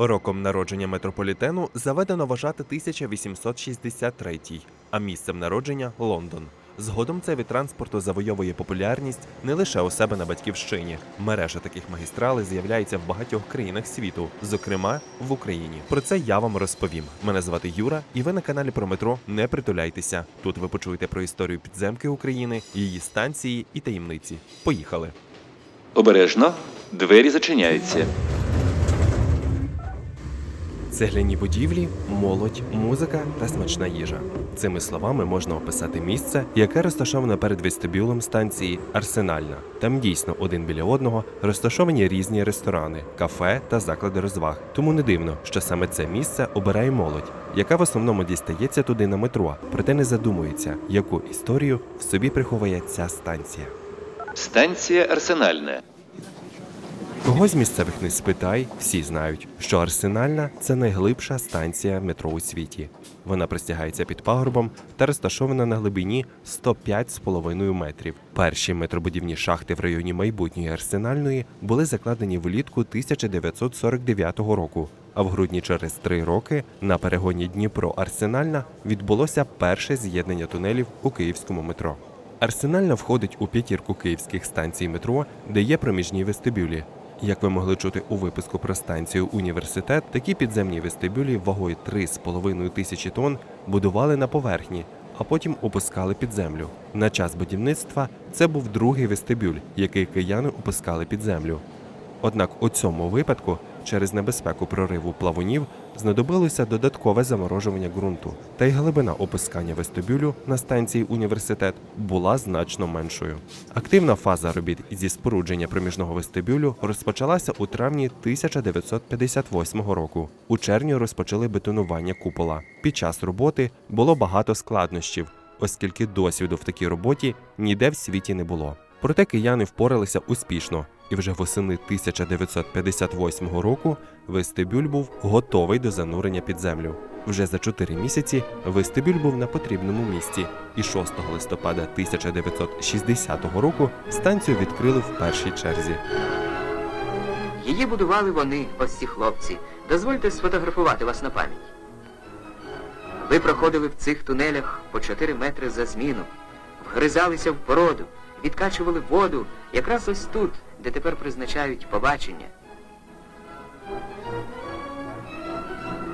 Роком народження метрополітену заведено вважати 1863, а місцем народження – Лондон. Згодом це від транспорту завойовує популярність не лише у себе на батьківщині. Мережа таких магістралей з'являється в багатьох країнах світу, зокрема в Україні. Про це я вам розповім. Мене звати Юра, і ви на каналі про метро «Не притуляйтеся». Тут ви почуєте про історію підземки України, її станції і таємниці. Поїхали! Обережно, двері зачиняються. Цегляні будівлі, молодь, музика та смачна їжа. Цими словами можна описати місце, яке розташоване перед вестибюлем станції Арсенальна. Там дійсно один біля одного розташовані різні ресторани, кафе та заклади розваг. Тому не дивно, що саме це місце обирає молодь, яка в основному дістається туди на метро, проте не задумується, яку історію в собі приховує ця станція. Станція Арсенальна. Кого з місцевих не спитай, всі знають, що Арсенальна – це найглибша станція метро у світі. Вона простягається під пагорбом та розташована на глибині 105,5 метрів. Перші метробудівні шахти в районі майбутньої Арсенальної були закладені влітку 1949 року, а в грудні через 3 роки на перегоні Дніпро-Арсенальна відбулося перше з'єднання тунелів у київському метро. Арсенальна входить у 5 київських станцій метро, де є проміжні вестибюлі. Як ви могли чути у випуску про станцію «Університет», такі підземні вестибюлі вагою 3,5 тисячі тонн будували на поверхні, а потім опускали під землю. На час будівництва це був другий вестибюль, який кияни опускали під землю. Однак у цьому випадку через небезпеку прориву плавунів знадобилося додаткове заморожування ґрунту, та й глибина опускання вестибюлю на станції «Університет» була значно меншою. Активна фаза робіт зі спорудження проміжного вестибюлю розпочалася у травні 1958 року. У червні розпочали бетонування купола. Під час роботи було багато складнощів, оскільки досвіду в такій роботі ніде в світі не було. Проте кияни впоралися успішно, і вже восени 1958 року вестибюль був готовий до занурення під землю. Вже за 4 місяці вестибюль був на потрібному місці, і 6 листопада 1960 року станцію відкрили в першій черзі. Її будували вони, ось ці хлопці. Дозвольте сфотографувати вас на пам'ять. Ви проходили в цих тунелях по 4 метри за зміну, вгризалися в породу, відкачували воду, якраз ось тут, де тепер призначають побачення.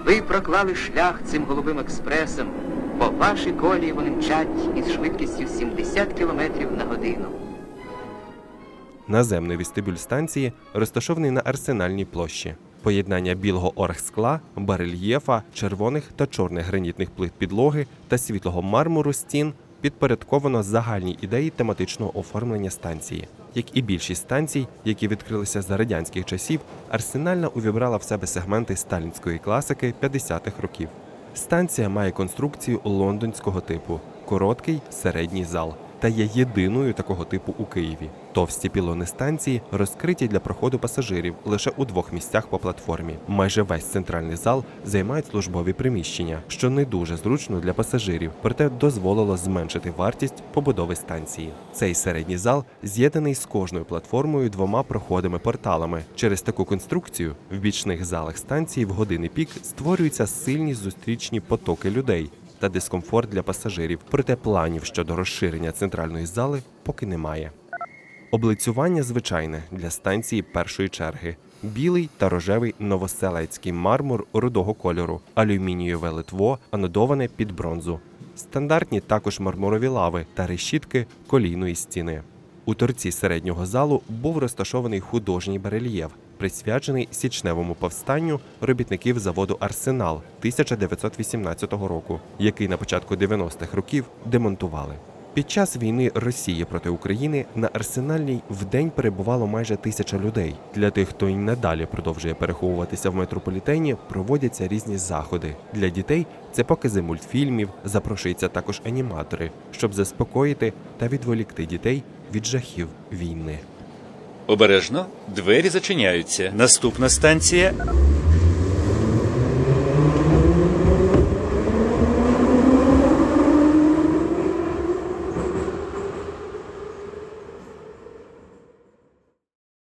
Ви проклали шлях цим голубим експресом. По вашій колії вони мчать із швидкістю 70 км на годину. Наземний вестибюль станції розташований на Арсенальній площі. Поєднання білого оргскла, барельєфа, червоних та чорних гранітних плит підлоги та світлого мармуру стін – підпорядковано загальній ідеї тематичного оформлення станції. Як і більшість станцій, які відкрилися за радянських часів, Арсенальна увібрала в себе сегменти сталінської класики 50-х років. Станція має конструкцію лондонського типу – короткий середній зал, та є єдиною такого типу у Києві. Товсті пілони станції розкриті для проходу пасажирів лише у 2 місцях по платформі. Майже весь центральний зал займають службові приміщення, що не дуже зручно для пасажирів, проте дозволило зменшити вартість побудови станції. Цей середній зал з'єднаний з кожною платформою 2 проходами-порталами. Через таку конструкцію в бічних залах станції в години пік створюються сильні зустрічні потоки людей та дискомфорт для пасажирів, проте планів щодо розширення центральної зали поки немає. Облицювання звичайне для станції першої черги. Білий та рожевий новоселецький мармур рудого кольору, алюмінієве литво, анодоване під бронзу. Стандартні також мармурові лави та решітки колійної стіни. У торці середнього залу був розташований художній барельєф, присвячений січневому повстанню робітників заводу «Арсенал» 1918 року, який на початку 90-х років демонтували. Під час війни Росії проти України на Арсенальній вдень перебувало майже 1000 людей. Для тих, хто й надалі продовжує переховуватися в метрополітені, проводяться різні заходи. Для дітей це покази мультфільмів, запрошуються також аніматори, щоб заспокоїти та відволікти дітей від жахів війни. Обережно, двері зачиняються. Наступна станція